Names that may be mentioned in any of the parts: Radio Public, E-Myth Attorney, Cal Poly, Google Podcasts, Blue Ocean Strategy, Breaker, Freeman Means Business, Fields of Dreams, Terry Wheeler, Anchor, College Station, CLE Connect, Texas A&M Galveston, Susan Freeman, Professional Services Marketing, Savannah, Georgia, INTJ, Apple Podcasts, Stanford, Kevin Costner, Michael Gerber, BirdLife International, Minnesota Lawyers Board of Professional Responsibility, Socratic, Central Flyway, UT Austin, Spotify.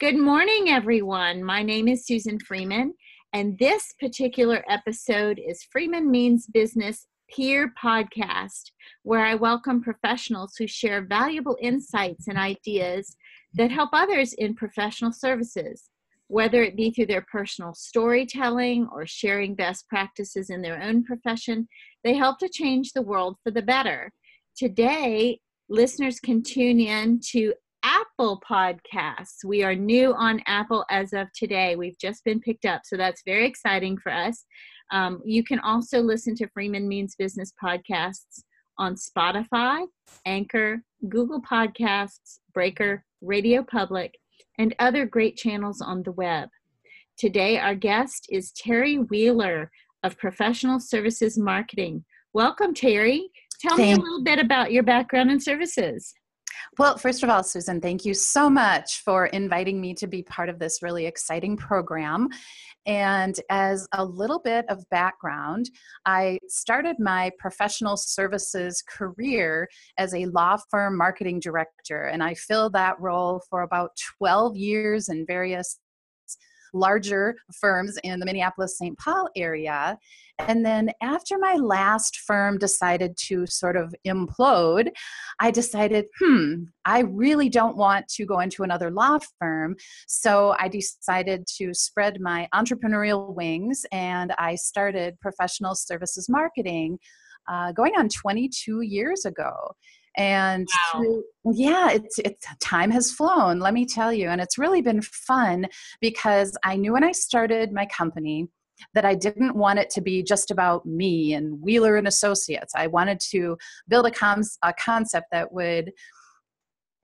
Good morning, everyone. My name is Susan Freeman, and this particular episode is Freeman Means Business Peer Podcast, where I welcome professionals who share valuable insights and ideas that help others in professional services, whether it be through their personal storytelling or sharing best practices in their own profession. They help to change the world for the better. Today, listeners can tune in to Apple Podcasts. We are new on Apple as of today. We've just been picked up, so that's very exciting for us. You can also listen to Freeman Means Business podcasts on Spotify, Anchor, Google Podcasts, Breaker, Radio Public, and other great channels on the web. Today, our guest is Terry Wheeler of Professional Services Marketing. Welcome, Terry. Tell me a little bit about your background and services. Well, first of all, Susan, thank you so much for inviting me to be part of this really exciting program. And as a little bit of background, I started my professional services career as a law firm marketing director, and I filled that role for about 12 years in various larger firms in the Minneapolis-St. Paul area. And then after my last firm decided to sort of implode, I decided, I really don't want to go into another law firm. So I decided to spread my entrepreneurial wings, and I started Professional Services Marketing going on 22 years ago. And wow. Time has flown, let me tell you. And it's really been fun because I knew when I started my company that I didn't want it to be just about me and Wheeler and Associates. I wanted to build a concept that would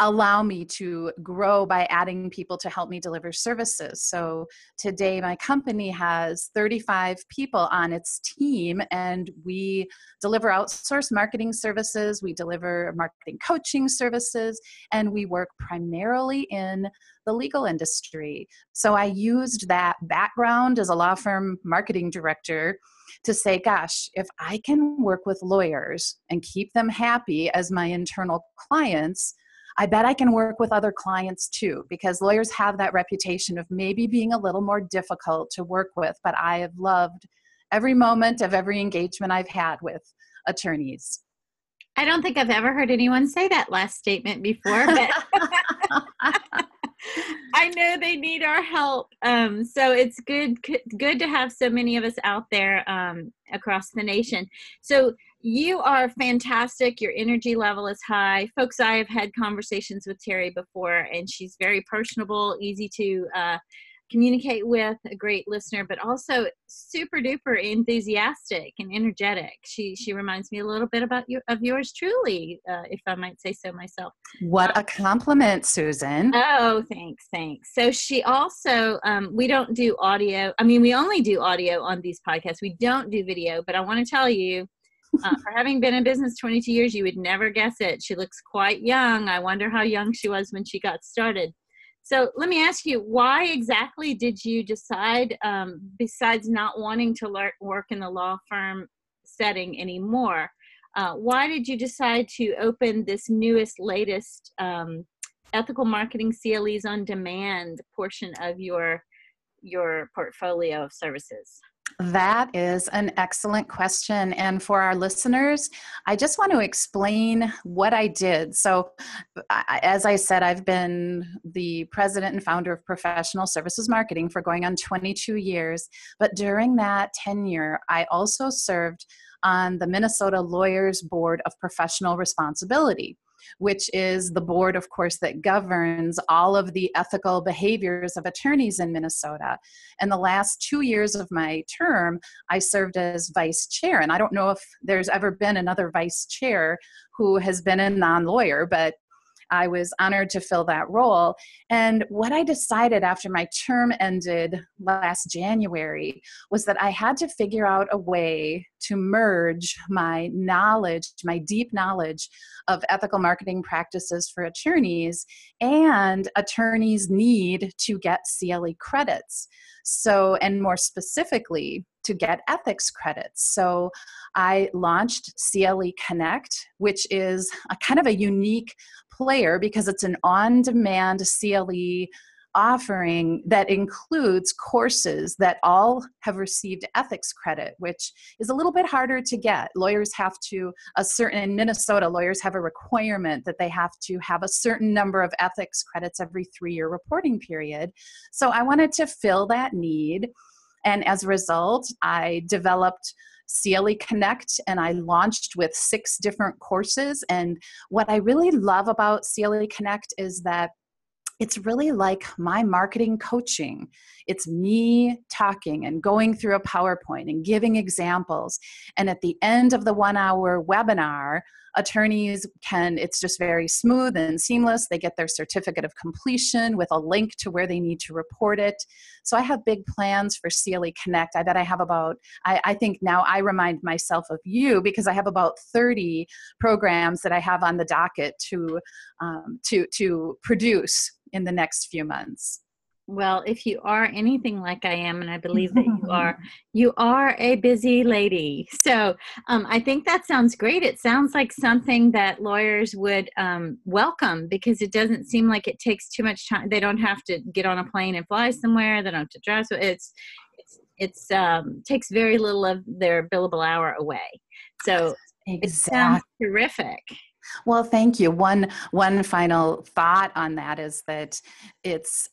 allow me to grow by adding people to help me deliver services. So today my company has 35 people on its team, and we deliver outsourced marketing services, we deliver marketing coaching services, and we work primarily in the legal industry. So I used that background as a law firm marketing director to say, gosh, if I can work with lawyers and keep them happy as my internal clients, I bet I can work with other clients too, because lawyers have that reputation of maybe being a little more difficult to work with, but I have loved every moment of every engagement I've had with attorneys. I don't think I've ever heard anyone say that last statement before, but I know they need our help. So it's good to have so many of us out there across the nation. So you are fantastic. Your energy level is high. Folks, I have had conversations with Terry before, and she's very personable, easy to communicate with, a great listener, but also super duper enthusiastic and energetic. She reminds me a little bit of yours truly, if I might say so myself. What a compliment, Susan. Oh, thanks. So she also, we don't do audio. I mean, we only do audio on these podcasts. We don't do video, but I want to tell you, for having been in business 22 years, you would never guess it. She looks quite young. I wonder how young she was when she got started. So let me ask you, why exactly did you decide, besides not wanting to work in the law firm setting anymore, why did you decide to open this latest ethical marketing CLEs on demand portion of your portfolio of services? That is an excellent question. And for our listeners, I just want to explain what I did. So as I said, I've been the president and founder of Professional Services Marketing for going on 22 years. But during that tenure, I also served on the Minnesota Lawyers Board of Professional Responsibility, which is the board, of course, that governs all of the ethical behaviors of attorneys in Minnesota. And the last 2 years of my term, I served as vice chair. And I don't know if there's ever been another vice chair who has been a non-lawyer, but I was honored to fill that role. And what I decided after my term ended last January was that I had to figure out a way to merge my knowledge, my deep knowledge of ethical marketing practices for attorneys and attorneys' need to get CLE credits. So, and more specifically, to get ethics credits. So I launched CLE Connect, which is a kind of a unique player because it's an on-demand CLE offering that includes courses that all have received ethics credit, which is a little bit harder to get. Lawyers have to in Minnesota, lawyers have a requirement that they have to have a certain number of ethics credits every 3-year reporting period. So I wanted to fill that need. And as a result, I developed CLE Connect, and I launched with 6 different courses. And what I really love about CLE Connect is that it's really like my marketing coaching. It's me talking and going through a PowerPoint and giving examples. And at the end of the 1-hour webinar, attorneys can, it's just very smooth and seamless. They get their certificate of completion with a link to where they need to report it. So I have big plans for CLE Connect. I bet I have about, I think now I remind myself of you because I have about 30 programs that I have on the docket to produce in the next few months. Well, if you are anything like I am, and I believe that you are a busy lady. So I think that sounds great. It sounds like something that lawyers would welcome because it doesn't seem like it takes too much time. They don't have to get on a plane and fly somewhere. They don't have to drive. So it takes very little of their billable hour away. So Exactly. It sounds terrific. Well, thank you. One final thought on that is that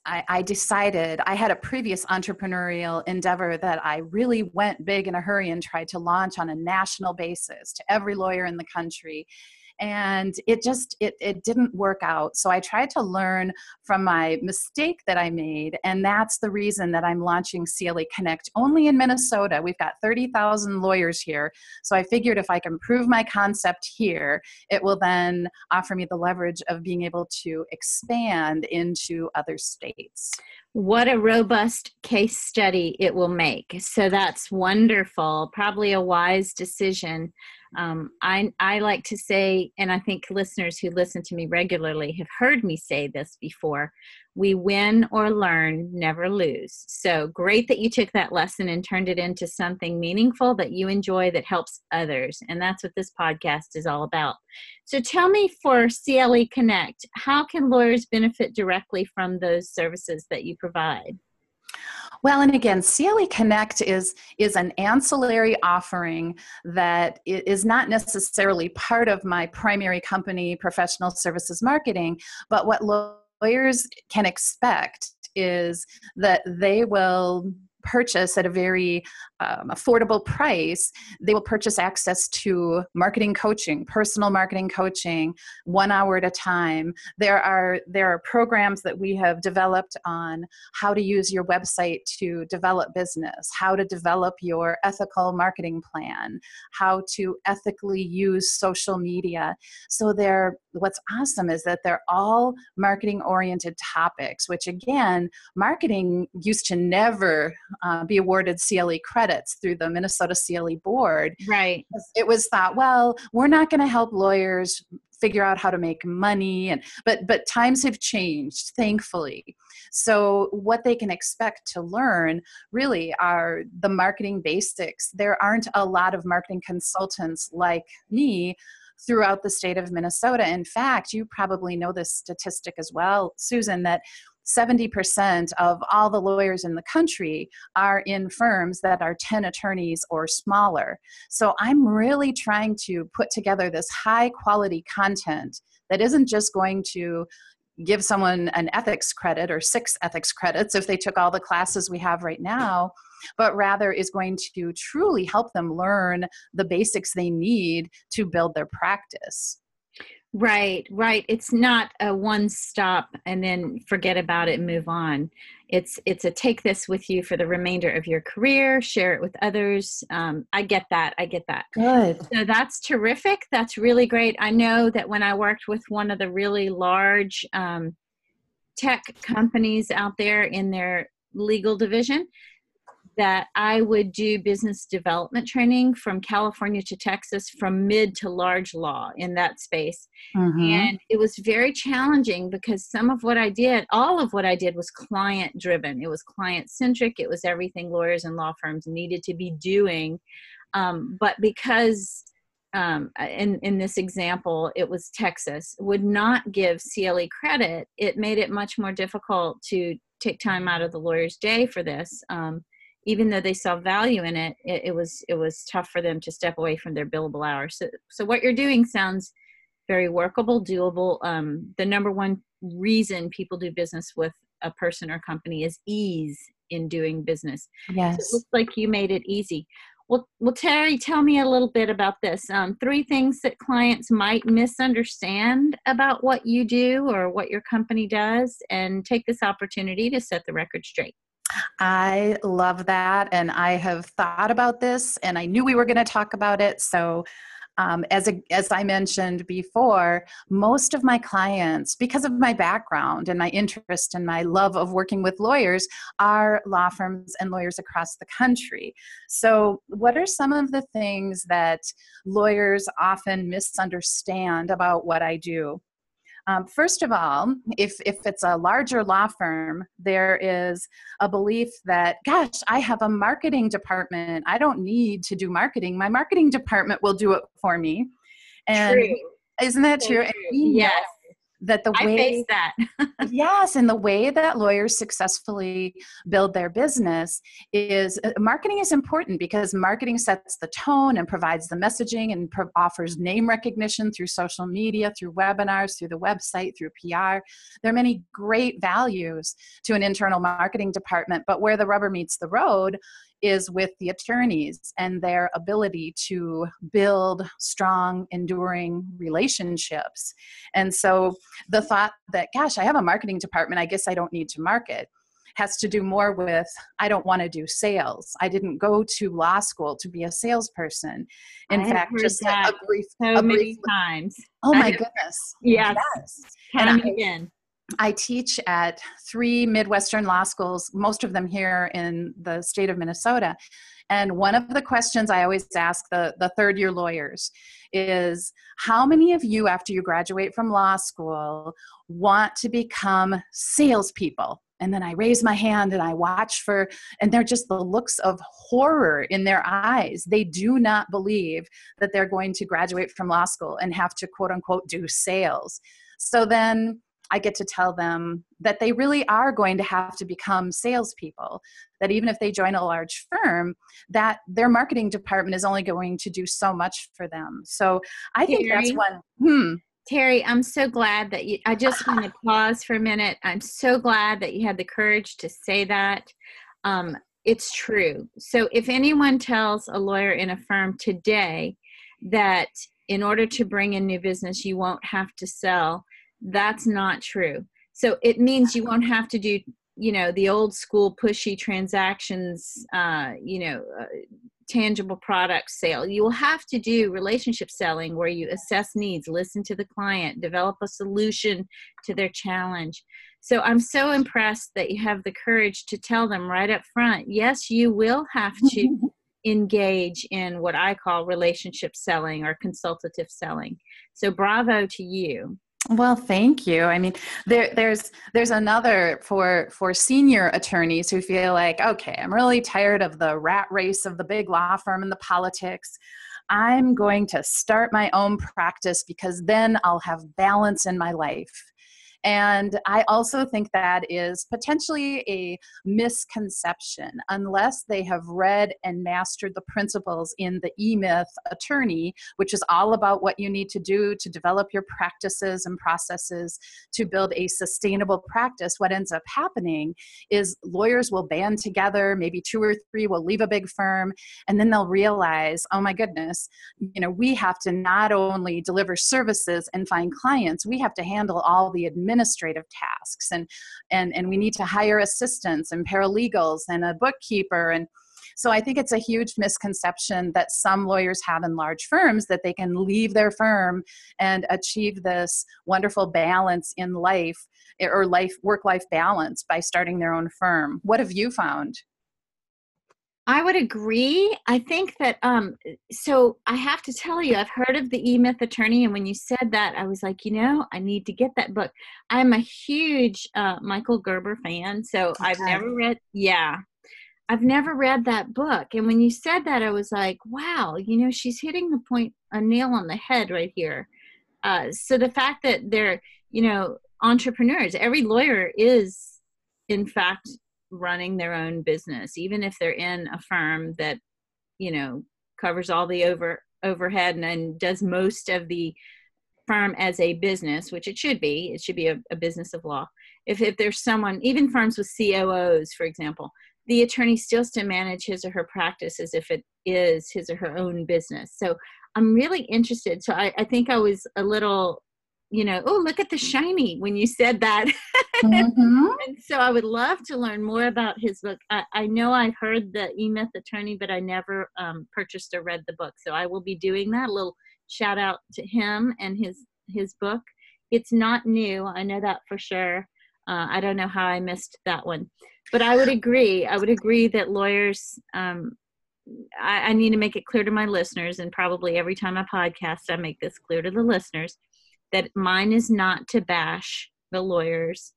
I decided, I had a previous entrepreneurial endeavor that I really went big in a hurry and tried to launch on a national basis to every lawyer in the country. And it didn't work out. So I tried to learn from my mistake that I made. And that's the reason that I'm launching CLE Connect only in Minnesota. We've got 30,000 lawyers here. So I figured if I can prove my concept here, it will then offer me the leverage of being able to expand into other states. What a robust case study it will make. So that's wonderful. Probably a wise decision. I like to say, and I think listeners who listen to me regularly have heard me say this before, we win or learn, never lose. So great that you took that lesson and turned it into something meaningful that you enjoy that helps others. And that's what this podcast is all about. So tell me, for CLE Connect, how can lawyers benefit directly from those services that you provide? Well, and again, CLE Connect is an ancillary offering that is not necessarily part of my primary company, Professional Services Marketing, but what lawyers can expect is that they will purchase at a very affordable price. They will purchase access to marketing coaching, personal marketing coaching, 1 hour at a time. There are programs that we have developed on how to use your website to develop business, how to develop your ethical marketing plan, how to ethically use social media. So what's awesome is that they're all marketing-oriented topics, which again, marketing used to never be awarded CLE credits through the Minnesota CLE board. Right. It was thought, well, we're not going to help lawyers figure out how to make money, but times have changed, thankfully. So what they can expect to learn really are the marketing basics. There aren't a lot of marketing consultants like me throughout the state of Minnesota. In fact, you probably know this statistic as well, Susan, that 70% of all the lawyers in the country are in firms that are 10 attorneys or smaller. So I'm really trying to put together this high quality content that isn't just going to give someone an ethics credit or 6 ethics credits if they took all the classes we have right now, but rather is going to truly help them learn the basics they need to build their practice. Right. It's not a one stop and then forget about it and move on. It's a take this with you for the remainder of your career, share it with others. I get that. Good. So that's terrific. That's really great. I know that when I worked with one of the really large tech companies out there in their legal division, that I would do business development training from California to Texas, from mid to large law in that space. Mm-hmm. And it was very challenging because all of what I did was client driven. It was client centric. It was everything lawyers and law firms needed to be doing. But because in this example, it was Texas, would not give CLE credit, it made it much more difficult to take time out of the lawyer's day for this. Even though they saw value in it, it was tough for them to step away from their billable hours. So what you're doing sounds very workable, doable. The number one reason people do business with a person or company is ease in doing business. Yes. So it looks like you made it easy. Well, Terry, tell me a little bit about this. Three things that clients might misunderstand about what you do or what your company does, and take this opportunity to set the record straight. I love that. And I have thought about this, and I knew we were going to talk about it. So as I mentioned before, most of my clients, because of my background and my interest and my love of working with lawyers, are law firms and lawyers across the country. So what are some of the things that lawyers often misunderstand about what I do? First of all, if it's a larger law firm, there is a belief that, gosh, I have a marketing department. I don't need to do marketing. My marketing department will do it for me. And true. Isn't that true? And yes. That the way I face that. Yes, and the way that lawyers successfully build their business is marketing is important, because marketing sets the tone and provides the messaging and offers name recognition through social media, through webinars, through the website, through PR. There are many great values to an internal marketing department, but where the rubber meets the road is with the attorneys and their ability to build strong, enduring relationships. And so the thought that, gosh, I have a marketing department, I guess I don't need to market, has to do more with, I don't want to do sales. I didn't go to law school to be a salesperson. In fact, just a brief times. Oh my goodness. Yes. Time and again. I teach at 3 Midwestern law schools, most of them here in the state of Minnesota. And one of the questions I always ask the third-year lawyers is, how many of you, after you graduate from law school, want to become salespeople? And then I raise my hand and I watch for, and they're just the looks of horror in their eyes. They do not believe that they're going to graduate from law school and have to, quote unquote, do sales. So then I get to tell them that they really are going to have to become salespeople, that even if they join a large firm, that their marketing department is only going to do so much for them. So I think that's one. Terry, I'm so glad that you, I just want to pause for a minute. I'm so glad that you had the courage to say that. It's true. So if anyone tells a lawyer in a firm today that in order to bring in new business, you won't have to sell, that's not true. So it means you won't have to do, the old school pushy transactions, tangible product sale. You will have to do relationship selling, where you assess needs, listen to the client, develop a solution to their challenge. So I'm so impressed that you have the courage to tell them right up front, yes, you will have to engage in what I call relationship selling or consultative selling. So bravo to you. Well, thank you. I mean, there's another for senior attorneys who feel like, okay, I'm really tired of the rat race of the big law firm and the politics. I'm going to start my own practice because then I'll have balance in my life. And I also think that is potentially a misconception, unless they have read and mastered the principles in the E-Myth Attorney, which is all about what you need to do to develop your practices and processes to build a sustainable practice. What ends up happening is lawyers will band together, maybe 2 or 3 will leave a big firm, and then they'll realize, oh my goodness, we have to not only deliver services and find clients, we have to handle all the administrative tasks, and we need to hire assistants and paralegals and a bookkeeper. And so I think it's a huge misconception that some lawyers have in large firms, that they can leave their firm and achieve this wonderful balance in life, or work-life balance, by starting their own firm. What have you found? I would agree. I think that, so I have to tell you, I've heard of the E-Myth Attorney. And when you said that, I was like, I need to get that book. I'm a huge Michael Gerber fan. So okay. I've never read that book. And when you said that, I was like, wow, she's hitting the point, a nail on the head right here. So the fact that they're, entrepreneurs, every lawyer is in fact, running their own business, even if they're in a firm that, you know, covers all the overhead and does most of the firm as a business, which it should be a business of law. If there's someone, even firms with COOs, for example, the attorney still has to manage his or her practice as if it is his or her own business. So I'm really interested. So I think I was a little, you know, oh, look at the shiny when you said that. Mm-hmm. And so I would love to learn more about his book. I know I've heard the E-Myth Attorney, but I never purchased or read the book. So I will be doing that. A little shout out to him and his book. It's not new. I know that for sure. I don't know how I missed that one, but I would agree. I would agree that lawyers, I need to make it clear to my listeners, and probably every time I podcast, I make this clear to the listeners, that mine is not to bash the lawyers.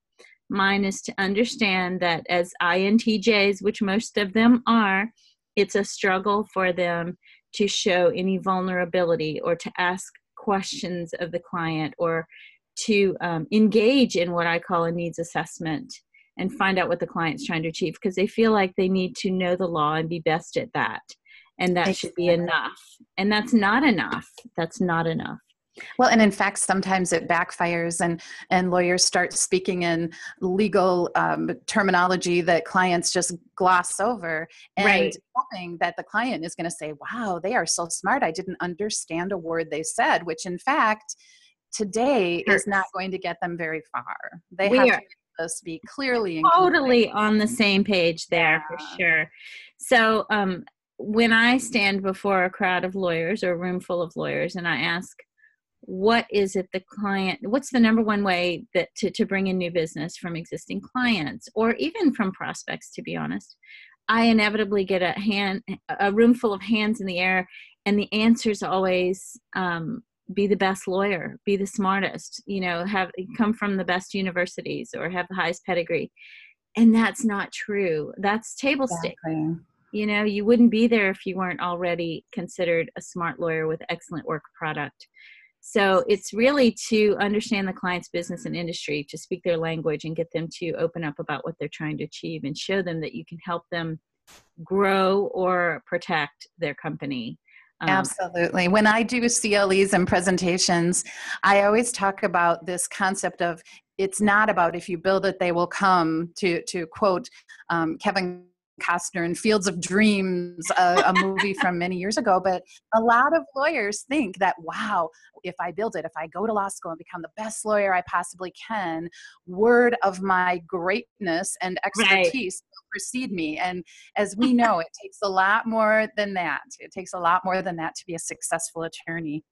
Mine is to understand that as INTJs, which most of them are, it's a struggle for them to show any vulnerability or to ask questions of the client or to engage in what I call a needs assessment and find out what the client's trying to achieve, because they feel like they need to know the law and be best at that. And that should be enough. And that's not enough. That's not enough. Well, and in fact, sometimes it backfires and lawyers start speaking in legal terminology that clients just gloss over, and right, hoping that the client is going to say, wow, they are so smart. I didn't understand a word they said, which in fact today is not going to get them very far. They have to be clearly and totally on the same page there, yeah, for sure. So when I stand before a crowd of lawyers or a room full of lawyers and I ask, what is it the client, what's the number one way that to bring in new business from existing clients or even from prospects, to be honest, I inevitably get a room full of hands in the air, and the answer's always be the best lawyer, be the smartest, you know, have come from the best universities or have the highest pedigree. And that's not true. That's table stakes. Exactly. You know, you wouldn't be there if you weren't already considered a smart lawyer with excellent work product. So it's really to understand the client's business and industry, to speak their language and get them to open up about what they're trying to achieve and show them that you can help them grow or protect their company. Absolutely. When I do CLEs and presentations, I always talk about this concept of it's not about if you build it, they will come, to quote Kevin Costner in Fields of Dreams, a movie from many years ago. But a lot of lawyers think that, wow, if I build it, if I go to law school and become the best lawyer I possibly can, word of my greatness and expertise will precede me. And as we know, it takes a lot more than that. It takes a lot more than that to be a successful attorney.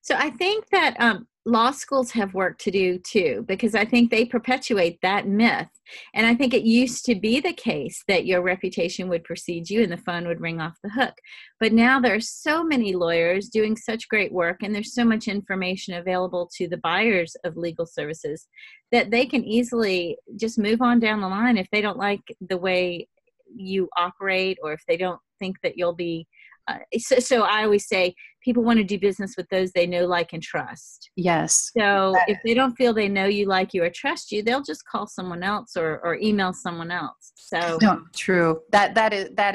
So I think that law schools have work to do too, because I think they perpetuate that myth. And I think it used to be the case that your reputation would precede you and the phone would ring off the hook. But now there are so many lawyers doing such great work, and there's so much information available to the buyers of legal services that they can easily just move on down the line if they don't like the way you operate, or if they don't think that you'll be so I always say people want to do business with those they know, like, and trust. Yes. So if they don't feel they know you, like you, or trust you, they'll just call someone else or email someone else. So no, true. That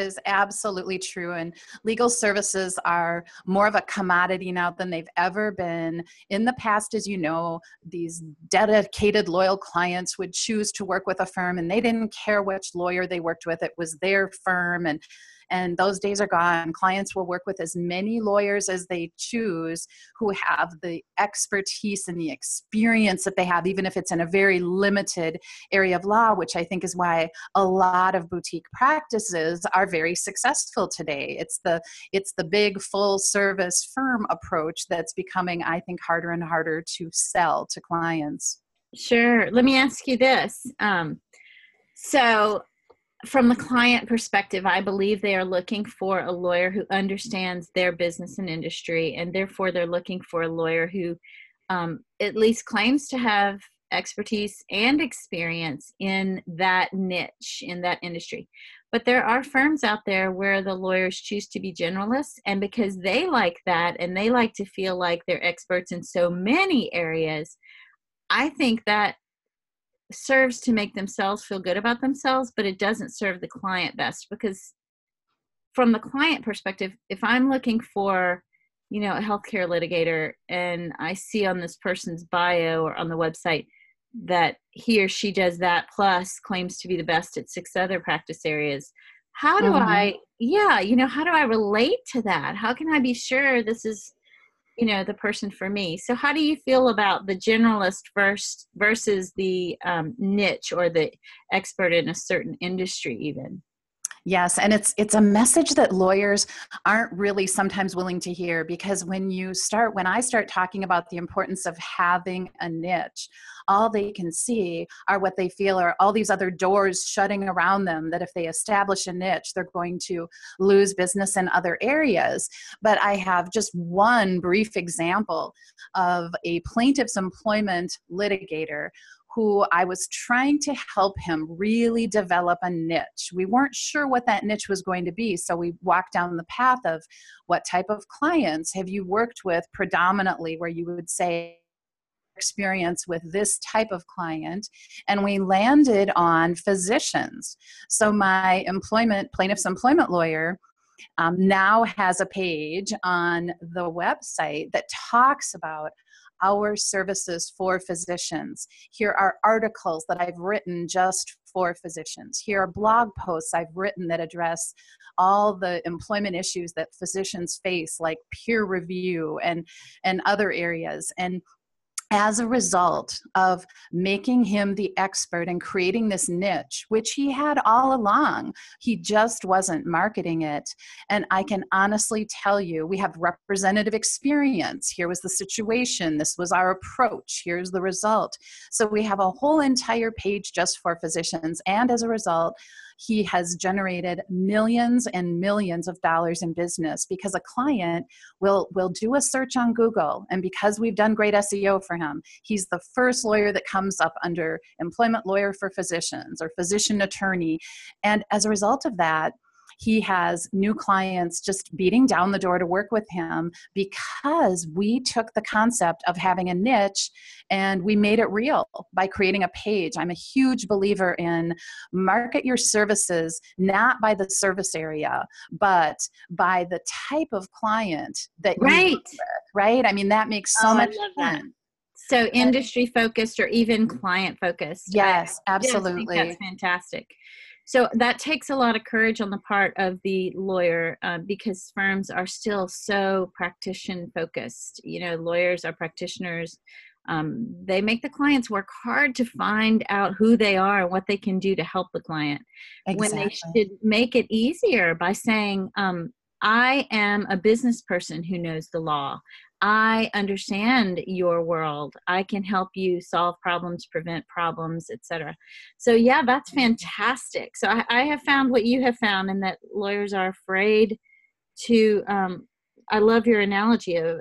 is absolutely true. And legal services are more of a commodity now than they've ever been. In the past, as you know, these dedicated, loyal clients would choose to work with a firm, and they didn't care which lawyer they worked with. It was their firm, and those days are gone. Clients will work with as many lawyers as they choose who have the expertise and the experience that they have, even if it's in a very limited area of law, which I think is why a lot of boutique practices are very successful today. It's the big full service firm approach that's becoming, I think, harder and harder to sell to clients. Sure. Let me ask you this. So from the client perspective, I believe they are looking for a lawyer who understands their business and industry, and therefore they're looking for a lawyer who at least claims to have expertise and experience in that niche, in that industry. But there are firms out there where the lawyers choose to be generalists, and because they like that and they like to feel like they're experts in so many areas, I think that serves to make themselves feel good about themselves, but it doesn't serve the client best, because from the client perspective, if I'm looking for, you know, a healthcare litigator and I see on this person's bio or on the website that he or she does that plus claims to be the best at 6 other practice areas, how do how do I relate to that? How can I be sure this is, you know, the person for me? So how do you feel about the generalist versus the niche or the expert in a certain industry even? Yes. And it's a message that lawyers aren't really sometimes willing to hear, because when I start talking about the importance of having a niche, all they can see are what they feel are all these other doors shutting around them, that if they establish a niche, they're going to lose business in other areas. But I have just one brief example of a plaintiff's employment litigator who I was trying to help him really develop a niche. We weren't sure what that niche was going to be, so we walked down the path of what type of clients have you worked with predominantly, where you would say experience with this type of client, and we landed on physicians. So my plaintiff's employment lawyer now has a page on the website that talks about our services for physicians. Here are articles that I've written just for physicians. Here are blog posts I've written that address all the employment issues that physicians face, like peer review and other areas. And as a result of making him the expert and creating this niche, which he had all along, he just wasn't marketing it. And I can honestly tell you, we have representative experience. Here was the situation. This was our approach. Here's the result. So we have a whole entire page just for physicians. And as a result, he has generated millions and millions of dollars in business, because a client will do a search on Google. And because we've done great SEO for him, he's the first lawyer that comes up under employment lawyer for physicians or physician attorney. And as a result of that, he has new clients just beating down the door to work with him, because we took the concept of having a niche and we made it real by creating a page. I'm a huge believer in market your services, not by the service area, but by the type of client that you work with, right? I mean, that makes so much sense. So industry focused or even client focused. Yes, absolutely. I think that's fantastic. So that takes a lot of courage on the part of the lawyer because firms are still so practitioner focused. You know, lawyers are practitioners. They make the clients work hard to find out who they are and what they can do to help the client. Exactly. When they should make it easier by saying, I am a business person who knows the law. I understand your world. I can help you solve problems, prevent problems, etc. So yeah, that's fantastic. So I have found what you have found, and that lawyers are afraid to, I love your analogy of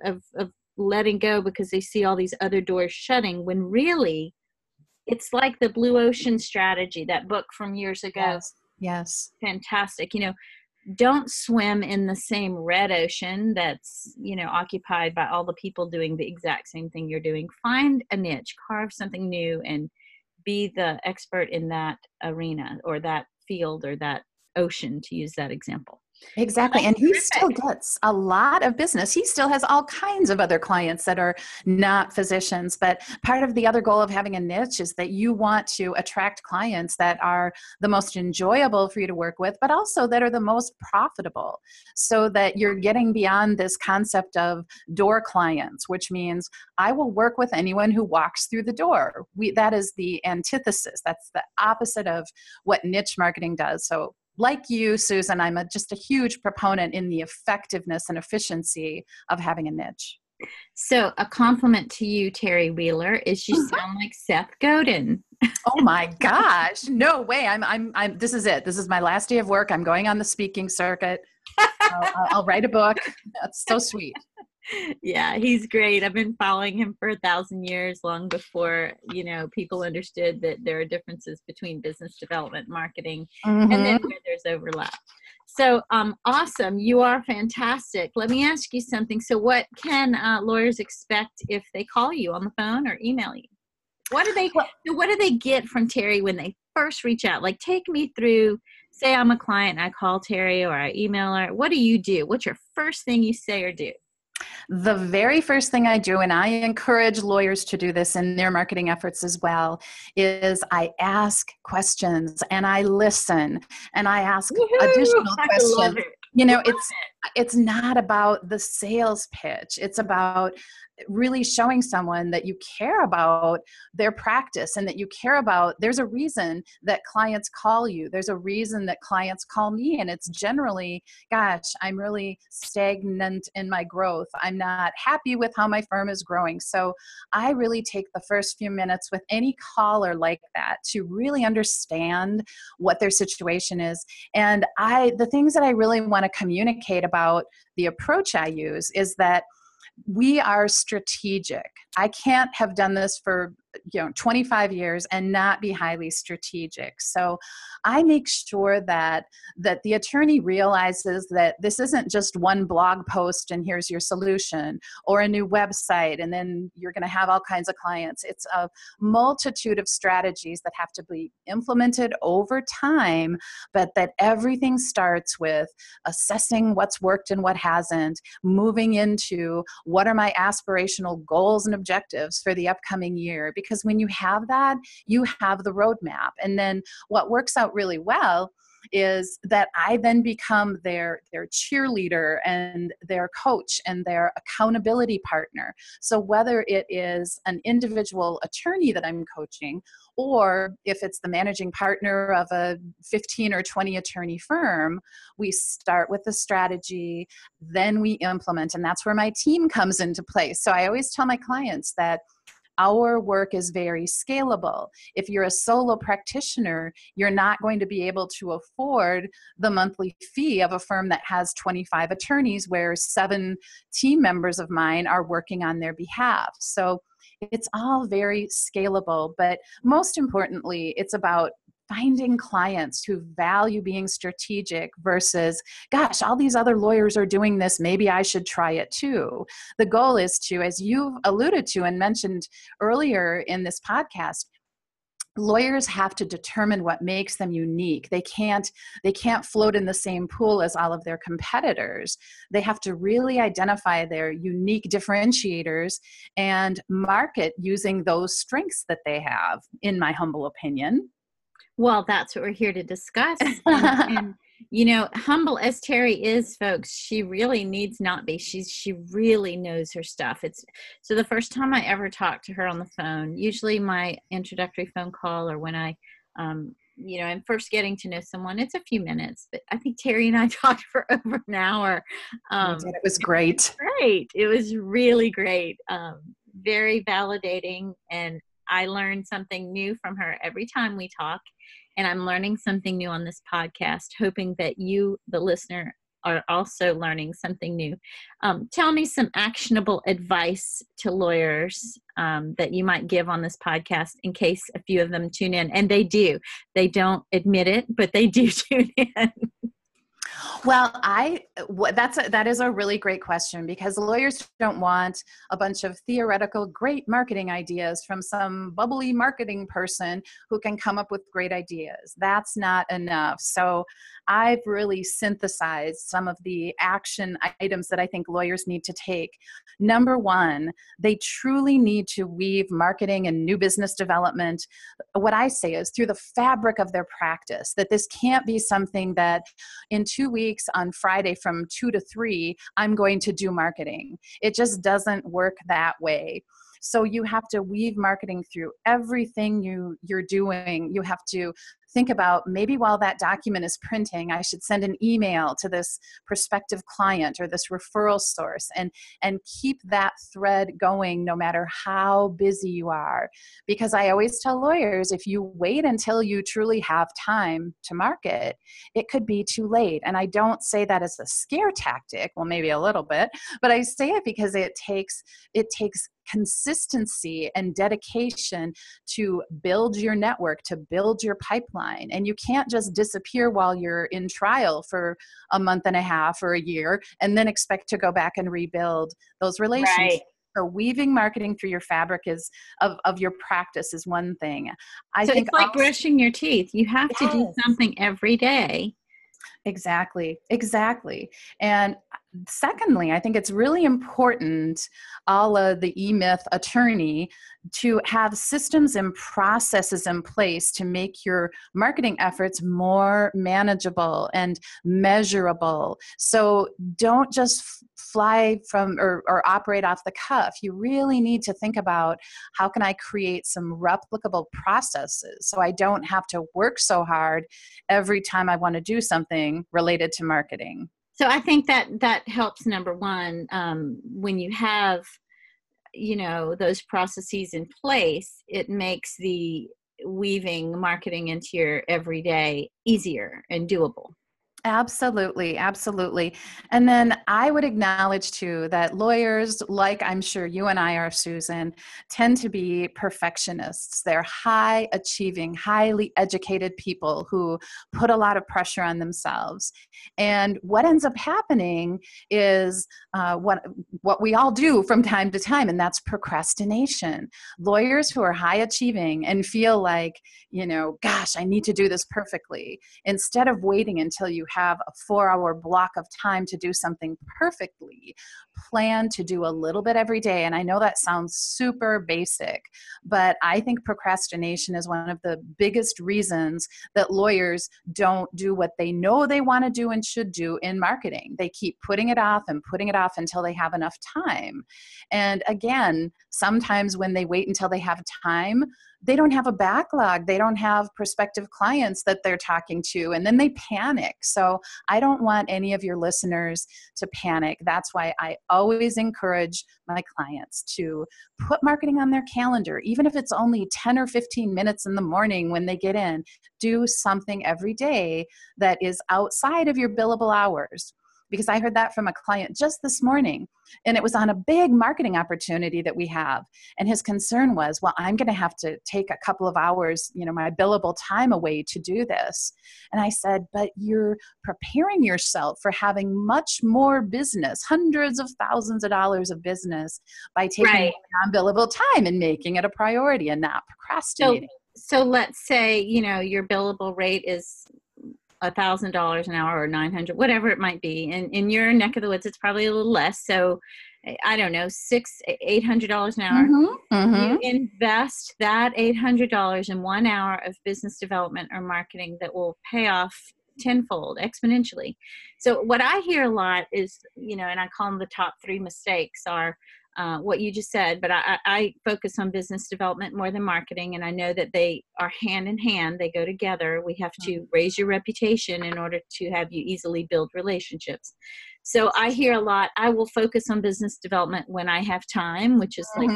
letting go, because they see all these other doors shutting, when really it's like the Blue Ocean Strategy, that book from years ago. Yes. Fantastic. You know, don't swim in the same red ocean that's, you know, occupied by all the people doing the exact same thing you're doing. Find a niche, carve something new, and be the expert in that arena or that field or that ocean, to use that example. Exactly. And he still gets a lot of business. He still has all kinds of other clients that are not physicians. But part of the other goal of having a niche is that you want to attract clients that are the most enjoyable for you to work with, but also that are the most profitable, so that you're getting beyond this concept of door clients, which means I will work with anyone who walks through the door. That is the antithesis. That's the opposite of what niche marketing does. So like you, Susan, I'm just a huge proponent in the effectiveness and efficiency of having a niche. So a compliment to you, Terry Wheeler, is you sound like Seth Godin. Oh my gosh. No way. I'm this is it. This is my last day of work. I'm going on the speaking circuit. I'll write a book. That's so sweet. Yeah, he's great. I've been following him for 1,000 years, long before, you know, people understood that there are differences between business development, marketing, and then where there's overlap. So awesome. You are fantastic. Let me ask you something. So what can lawyers expect if they call you on the phone or email you? What do they get from Terry when they first reach out? Like, take me through, say I'm a client and I call Terry or I email her. What do you do? What's your first thing you say or do? The very first thing I do, and I encourage lawyers to do this in their marketing efforts as well, is I ask questions and I listen and I ask additional questions. I love it. You know, it's not about the sales pitch. It's about really showing someone that you care about their practice and that you care about, there's a reason that clients call you. There's a reason that clients call me. And it's generally, gosh, I'm really stagnant in my growth. I'm not happy with how my firm is growing. So I really take the first few minutes with any caller like that to really understand what their situation is. And the things that I really want to communicate about the approach I use is that we are strategic. I can't have done this for 25 years and not be highly strategic. So I make sure that the attorney realizes that this isn't just one blog post and here's your solution, or a new website and then you're going to have all kinds of clients. It's a multitude of strategies that have to be implemented over time, but that everything starts with assessing what's worked and what hasn't, moving into what are my aspirational goals and objectives for the upcoming year. Because when you have that, you have the roadmap. And then what works out really well is that I then become their cheerleader and their coach and their accountability partner. So whether it is an individual attorney that I'm coaching, or if it's the managing partner of a 15 or 20 attorney firm, we start with the strategy, then we implement, and that's where my team comes into play. So I always tell my clients that our work is very scalable. If you're a solo practitioner, you're not going to be able to afford the monthly fee of a firm that has 25 attorneys where 7 team members of mine are working on their behalf. So it's all very scalable, but most importantly, it's about finding clients who value being strategic versus, gosh, all these other lawyers are doing this, maybe I should try it too. The goal is to, as you've alluded to and mentioned earlier in this podcast, lawyers have to determine what makes them unique. They can't float in the same pool as all of their competitors. They have to really identify their unique differentiators and market using those strengths that they have, in my humble opinion. Well, that's what we're here to discuss. And you know, humble as Terry is, folks, she really needs not be. She really knows her stuff. So the first time I ever talked to her on the phone, usually my introductory phone call or when I, I'm first getting to know someone, it's a few minutes, but I think Terry and I talked for over an hour. It was great. It was really great. Very validating, and I learn something new from her every time we talk, and I'm learning something new on this podcast, hoping that you, the listener, are also learning something new. Tell me some actionable advice to lawyers that you might give on this podcast in case a few of them tune in. And they do. They don't admit it, but they do tune in. Well, that is a really great question, because lawyers don't want a bunch of theoretical great marketing ideas from some bubbly marketing person who can come up with great ideas. That's not enough. So I've really synthesized some of the action items that I think lawyers need to take. Number one, they truly need to weave marketing and new business development, what I say is through the fabric of their practice, that this can't be something that in 2 weeks on Friday from 2 to 3, I'm going to do marketing. It just doesn't work that way. So you have to weave marketing through everything you're doing. You have to think about, maybe while that document is printing, I should send an email to this prospective client or this referral source, and keep that thread going no matter how busy you are. Because I always tell lawyers, if you wait until you truly have time to market, it could be too late. And I don't say that as a scare tactic, well, maybe a little bit, but I say it because it takes consistency and dedication to build your network, to build your pipeline. And you can't just disappear while you're in trial for a month and a half or a year and then expect to go back and rebuild those relationships. Right. So weaving marketing through your fabric is of your practice is one thing. I think it's like brushing your teeth. You have to do something every day. Exactly. And secondly, I think it's really important, a la the E-Myth attorney, to have systems and processes in place to make your marketing efforts more manageable and measurable. So don't just fly from or operate off the cuff. You really need to think about, how can I create some replicable processes so I don't have to work so hard every time I want to do something related to marketing? So I think that helps, number one, when you have, those processes in place, it makes the weaving marketing into your everyday easier and doable. Absolutely. And then I would acknowledge too that lawyers, like I'm sure you and I are, Susan, tend to be perfectionists. They're high achieving, highly educated people who put a lot of pressure on themselves. And what ends up happening is what we all do from time to time, and that's procrastination. Lawyers who are high achieving and feel like, gosh, I need to do this perfectly, instead of waiting until you have a 4-hour block of time to do something perfectly, plan to do a little bit every day. And I know that sounds super basic, but I think procrastination is one of the biggest reasons that lawyers don't do what they know they want to do and should do in marketing. They keep putting it off until they have enough time. And again, sometimes when they wait until they have time, they don't have a backlog. They don't have prospective clients that they're talking to, and then they panic. So I don't want any of your listeners to panic. That's why I always encourage my clients to put marketing on their calendar, even if it's only 10 or 15 minutes in the morning when they get in. Do something every day that is outside of your billable hours. Because I heard that from a client just this morning, and it was on a big marketing opportunity that we have. And his concern was, well, I'm going to have to take a couple of hours, my billable time away to do this. And I said, but you're preparing yourself for having much more business, hundreds of thousands of dollars of business, by taking non-billable time and making it a priority and not procrastinating. So let's say, your billable rate is $1,000 an hour or $900, whatever it might be. And in your neck of the woods, it's probably a little less. So I don't know, $800 an hour. Mm-hmm. Mm-hmm. You invest that $800 in 1 hour of business development or marketing that will pay off tenfold, exponentially. So what I hear a lot is, and I call them the top three mistakes are what you just said, but I focus on business development more than marketing, and I know that they are hand in hand. They go together. We have to raise your reputation in order to have you easily build relationships. So I hear a lot, I will focus on business development when I have time, which is like,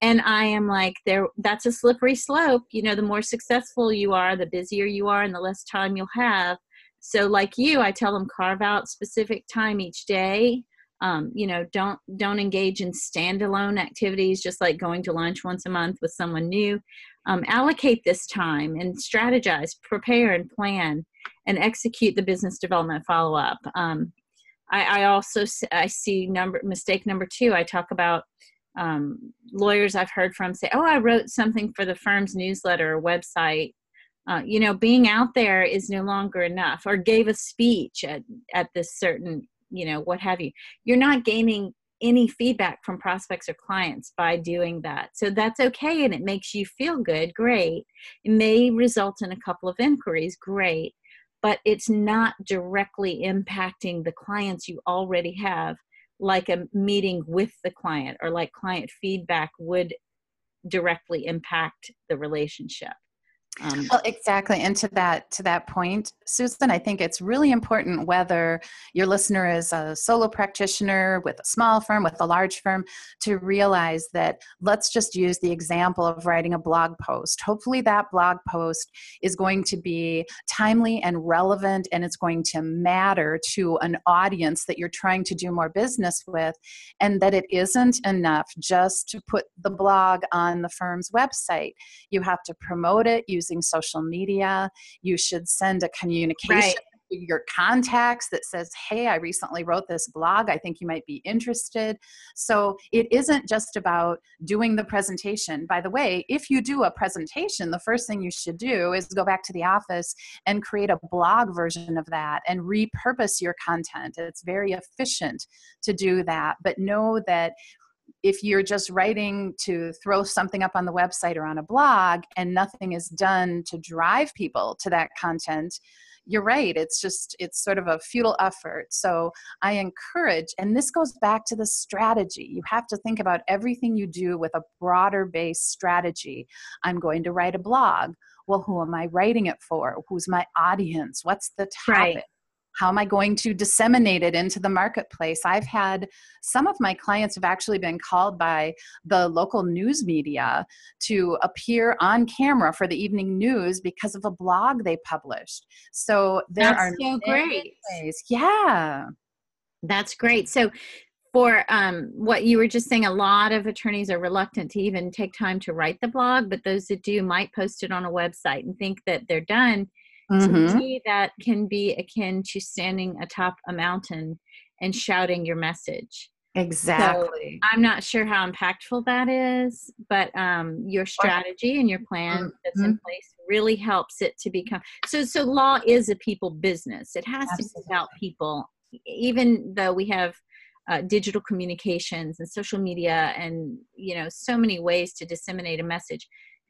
and I am like, that's a slippery slope. The more successful you are, the busier you are, and the less time you'll have. So like you, I tell them, carve out specific time each day. Don't engage in standalone activities, just like going to lunch once a month with someone new. Allocate this time and strategize, prepare and plan, and execute the business development follow-up. I see mistake number two. I talk about lawyers I've heard from say, I wrote something for the firm's newsletter or website. Being out there is no longer enough, or gave a speech at this certain what have you. You're not gaining any feedback from prospects or clients by doing that. So that's okay. And it makes you feel good. Great. It may result in a couple of inquiries. Great. But it's not directly impacting the clients you already have, like a meeting with the client or like client feedback would directly impact the relationship. Exactly. And to that point, Susan, I think it's really important, whether your listener is a solo practitioner with a small firm, with a large firm, to realize that, let's just use the example of writing a blog post. Hopefully that blog post is going to be timely and relevant, and it's going to matter to an audience that you're trying to do more business with, and that it isn't enough just to put the blog on the firm's website. You have to promote it using social media. You should send a communication your contacts that says, hey, I recently wrote this blog. I think you might be interested. So it isn't just about doing the presentation. By the way, if you do a presentation, the first thing you should do is go back to the office and create a blog version of that and repurpose your content. It's very efficient to do that, but know that if you're just writing to throw something up on the website or on a blog and nothing is done to drive people to that content, you're right. It's sort of a futile effort. So I encourage, and this goes back to the strategy. You have to think about everything you do with a broader base strategy. I'm going to write a blog. Well, who am I writing it for? Who's my audience? What's the topic? Right. How am I going to disseminate it into the marketplace? I've had some of my clients have actually been called by the local news media to appear on camera for the evening news because of a blog they published. So there That's are so great. Ways. Yeah. That's great. So for what you were just saying, a lot of attorneys are reluctant to even take time to write the blog, but those that do might post it on a website and think that they're done. Mm-hmm. To me, that can be akin to standing atop a mountain and shouting your message. Exactly. So I'm not sure how impactful that is, but your strategy and your plan mm-hmm. that's in place really helps it to become. So law is a people business. It has Absolutely. To be about people, even though we have digital communications and social media and, you know, so many ways to disseminate a message.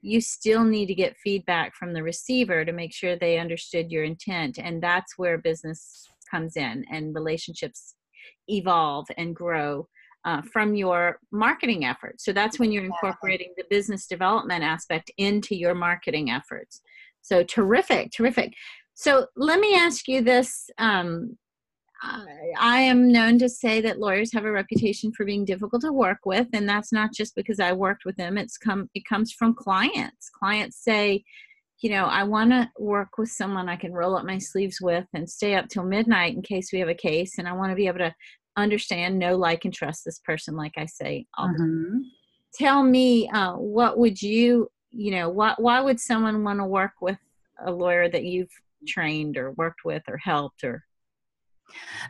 You still need to get feedback from the receiver to make sure they understood your intent. And that's where business comes in, and relationships evolve and grow from your marketing efforts. So that's when you're incorporating the business development aspect into your marketing efforts. So terrific, terrific. So let me ask you this. I am known to say that lawyers have a reputation for being difficult to work with, and that's not just because I worked with them. It comes from clients. Clients say, you know, I want to work with someone I can roll up my sleeves with and stay up till midnight in case we have a case, and I want to be able to understand, know, like, and trust this person, like I say. Mm-hmm. Tell me, what would why would someone want to work with a lawyer that you've trained or worked with or helped or?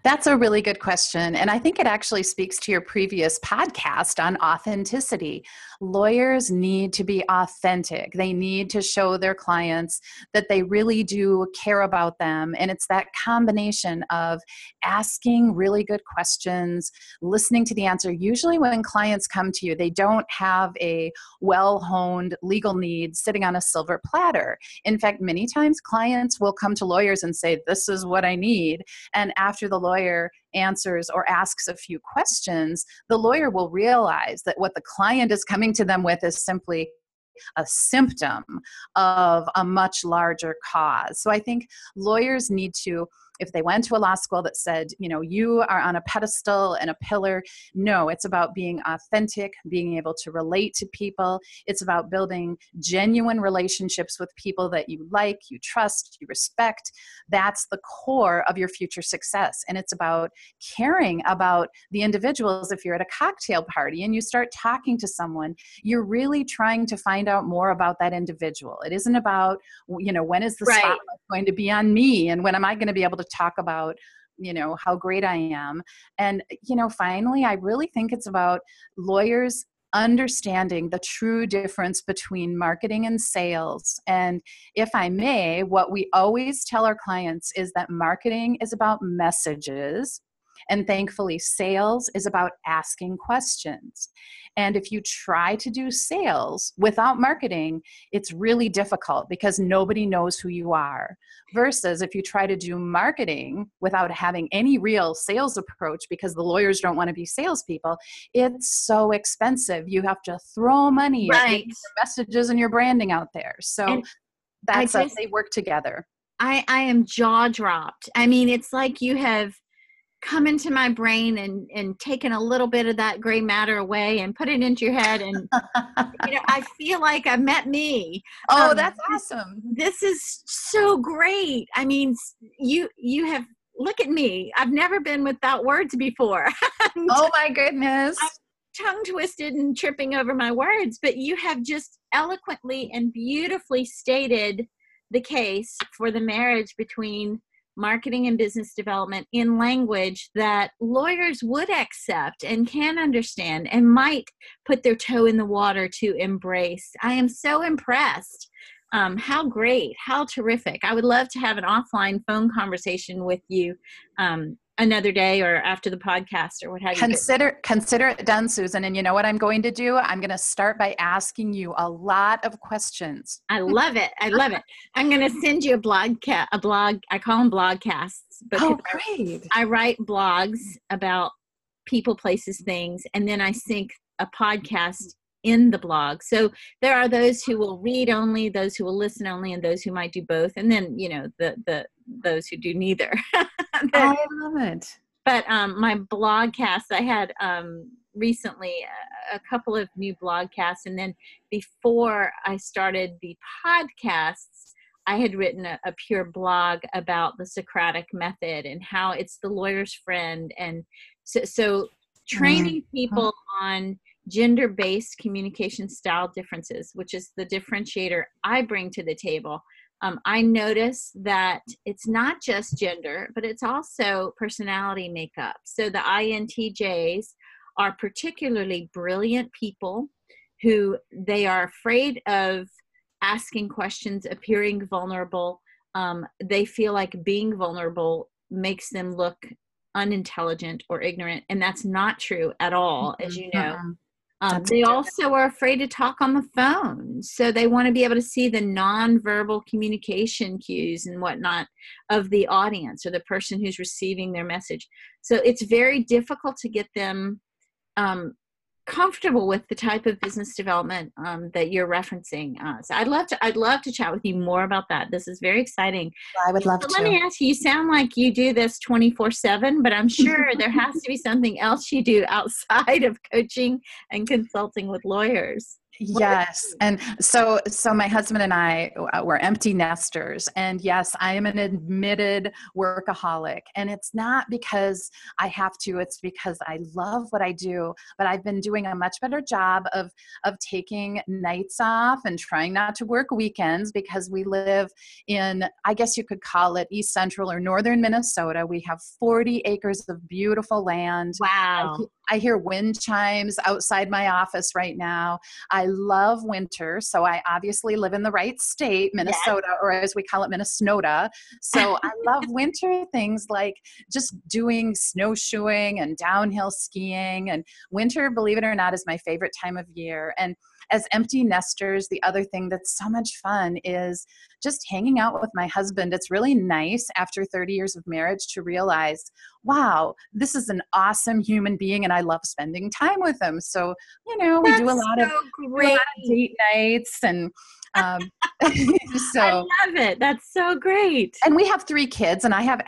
That's a really good question. And I think it actually speaks to your previous podcast on authenticity. Lawyers need to be authentic. They need to show their clients that they really do care about them. And it's that combination of asking really good questions, listening to the answer. Usually when clients come to you, they don't have a well-honed legal need sitting on a silver platter. In fact, many times clients will come to lawyers and say, this is what I need. And after the lawyer answers or asks a few questions, the lawyer will realize that what the client is coming to them with is simply a symptom of a much larger cause. So I think lawyers need to, if they went to a law school that said, you know, you are on a pedestal and a pillar, no, it's about being authentic, being able to relate to people. It's about building genuine relationships with people that you like, you trust, you respect. That's the core of your future success. And it's about caring about the individuals. If you're at a cocktail party and you start talking to someone, you're really trying to find out more about that individual. It isn't about, you know, when is the right. spotlight going to be on me and when am I going to be able to talk about, you know, how great I am. And, you know, finally, I really think it's about lawyers understanding the true difference between marketing and sales. And if I may, what we always tell our clients is that marketing is about messages. And thankfully, sales is about asking questions. And if you try to do sales without marketing, it's really difficult because nobody knows who you are. Versus if you try to do marketing without having any real sales approach because the lawyers don't want to be salespeople, it's so expensive. You have to throw money right. at getting your messages and your branding out there. So and that's how they work together. I am jaw dropped. I mean, it's like you have come into my brain and taken a little bit of that gray matter away and put it into your head. And, you know, I feel like I met me. Oh, that's awesome. This is so great. I mean, you have, look at me. I've never been without words before. Oh my goodness. I'm tongue twisted and tripping over my words, but you have just eloquently and beautifully stated the case for the marriage between marketing and business development in language that lawyers would accept and can understand and might put their toe in the water to embrace. I am so impressed. How great, how terrific. I would love to have an offline phone conversation with you another day or after the podcast or what have you. Consider it done, Susan. And you know what I'm going to do? I'm going to start by asking you a lot of questions. I love it. I love it. I'm going to send you a blog. I call them blogcasts. Oh, great. I write blogs about people, places, things, and then I sync a podcast in the blog. So there are those who will read only, those who will listen only, and those who might do both. And then, you know, those who do neither. I love it. But my blogcasts, I had recently a couple of new blogcasts. And then before I started the podcasts, I had written a pure blog about the Socratic method and how it's the lawyer's friend. And so training people on gender-based communication style differences, which is the differentiator I bring to the table. I notice that it's not just gender, but it's also personality makeup. So the INTJs are particularly brilliant people who they are afraid of asking questions, appearing vulnerable. They feel like being vulnerable makes them look unintelligent or ignorant, and that's not true at all, as you know. They also are afraid to talk on the phone. So they want to be able to see the nonverbal communication cues and whatnot of the audience or the person who's receiving their message. So it's very difficult to get them comfortable with the type of business development that you're referencing. So I'd love to chat with you more about that. This is very exciting. Well, I would love to. Let me ask you, you sound like you do this 24/7, but I'm sure there has to be something else you do outside of coaching and consulting with lawyers. Yes. And so my husband and I were empty nesters, and yes, I am an admitted workaholic, and it's not because I have to, it's because I love what I do, but I've been doing a much better job of taking nights off and trying not to work weekends because we live in, I guess you could call it East Central or Northern Minnesota. We have 40 acres of beautiful land. Wow. I hear wind chimes outside my office right now. I love winter, so I obviously live in the right state, Minnesota, or as we call it, Minnesota. So I love winter things like just doing snowshoeing and downhill skiing. And winter, believe it or not, is my favorite time of year. And as empty nesters, the other thing that's so much fun is just hanging out with my husband. It's really nice after 30 years of marriage to realize, wow, this is an awesome human being and I love spending time with him. So, you know, we do a lot of date nights and so I love it. That's so great. And we have 3 kids, and I have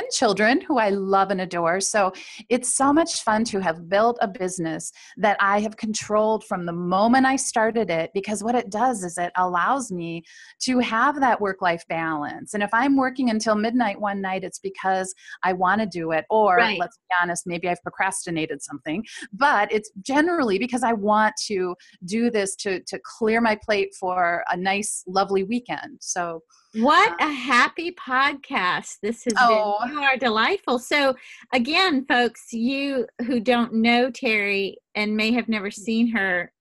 and children who I love and adore. So it's so much fun to have built a business that I have controlled from the moment I started it, because what it does is it allows me to have that work-life balance. And if I'm working until midnight one night, it's because I want to do it. Or let's be honest, maybe I've procrastinated something, but it's generally because I want to do this to clear my plate for a nice, lovely weekend. So what a happy podcast this has been. You are delightful. So again, folks, you who don't know Terry and may have never seen her,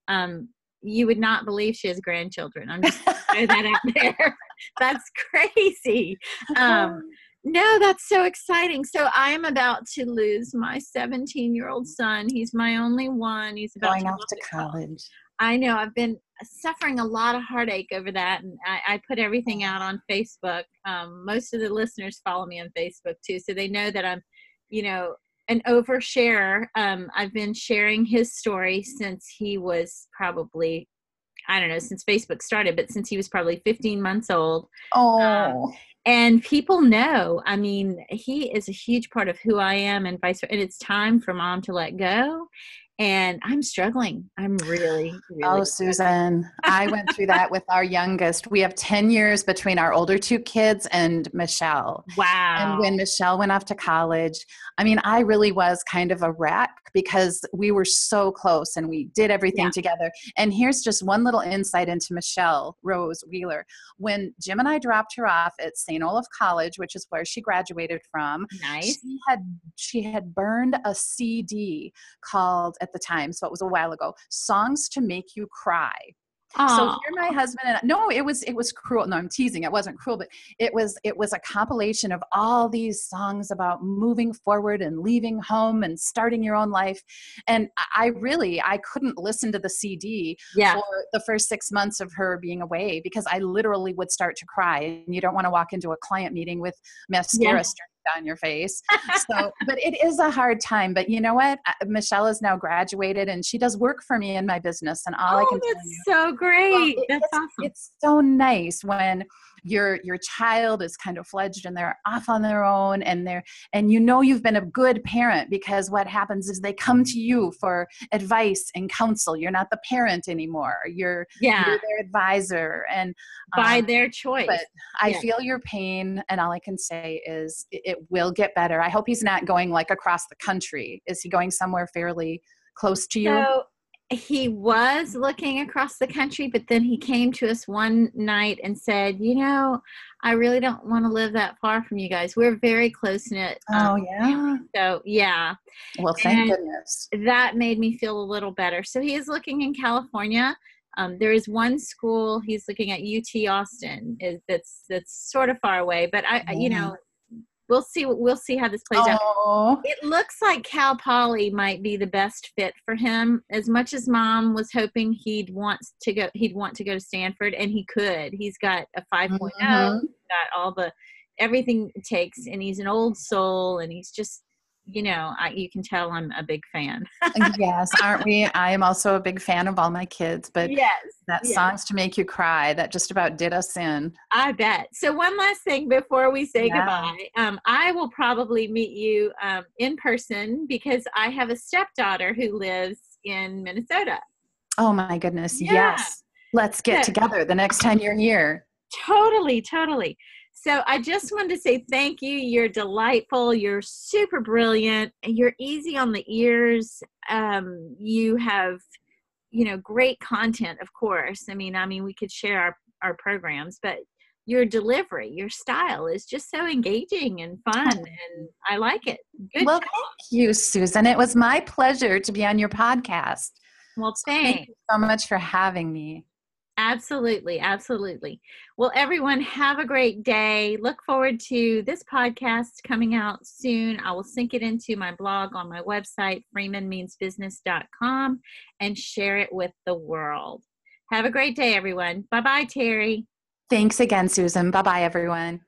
you would not believe she has grandchildren. I'm just going to throw that out there. That's crazy. No, that's so exciting. So I am about to lose my 17-year-old son. He's my only one. He's about going off to college. I know. I've been suffering a lot of heartache over that, and I put everything out on Facebook. Most of the listeners follow me on Facebook too, so they know that I'm, you know, an oversharer. I've been sharing his story since he was probably, I don't know, since Facebook started, but since he was probably 15 months old. Oh. And people know, I mean, he is a huge part of who I am, and it's time for mom to let go. And I'm struggling. I'm really Oh, Susan, I went through that with our youngest. We have 10 years between our older two kids and Michelle. Wow. And when Michelle went off to college, I mean, I really was kind of a wreck because we were so close and we did everything together. And here's just one little insight into Michelle Rose Wheeler. When Jim and I dropped her off at St. Olaf College, which is where she graduated from, nice. She had burned a CD called, at the time, so it was a while ago, Songs to Make You Cry. Aww. So here my husband and I, no, it was cruel. No, I'm teasing. It wasn't cruel, but it was a compilation of all these songs about moving forward and leaving home and starting your own life. And I couldn't listen to the CD for the first 6 months of her being away because I literally would start to cry, and you don't want to walk into a client meeting with mascara on your face. So, but it is a hard time. But you know what? Michelle is now graduated and she does work for me in my business. And all I can tell you. That's so great. Awesome. It's so nice when your child is kind of fledged and they're off on their own and you know, you've been a good parent because what happens is they come to you for advice and counsel. You're not the parent anymore. You're their advisor and by their choice. But I feel your pain. And all I can say is it will get better. I hope he's not going like across the country. Is he going somewhere fairly close to you? So he was looking across the country, but then he came to us one night and said, you know, I really don't want to live that far from you guys. We're very close knit. So yeah. Well, thank goodness. That made me feel a little better. So he is looking in California. There is one school he's looking at, UT Austin, that's sort of far away, but you know, We'll see how this plays out. It looks like Cal Poly might be the best fit for him. As much as Mom was hoping he'd want to go to Stanford, and he could. He's got a 5.0, he's got everything it takes, and he's an old soul, and he's just, you know, you can tell I'm a big fan. Yes, aren't we? I am also a big fan of all my kids, but that Songs to Make You Cry, that just about did us in. I bet. So one last thing before we say goodbye, I will probably meet you in person because I have a stepdaughter who lives in Minnesota. Oh my goodness. Yeah. Yes. Let's get together the next time you're here. Totally. So I just wanted to say thank you. You're delightful. You're super brilliant. You're easy on the ears. You have, you know, great content, of course. I mean, we could share our programs, but your delivery, your style is just so engaging and fun, and I like it. Good job. Thank you, Susan. It was my pleasure to be on your podcast. Well, thank you so much for having me. Absolutely. Well, everyone, have a great day. Look forward to this podcast coming out soon. I will sync it into my blog on my website, freemanmeansbusiness.com, and share it with the world. Have a great day, everyone. Bye-bye, Terry. Thanks again, Susan. Bye-bye, everyone.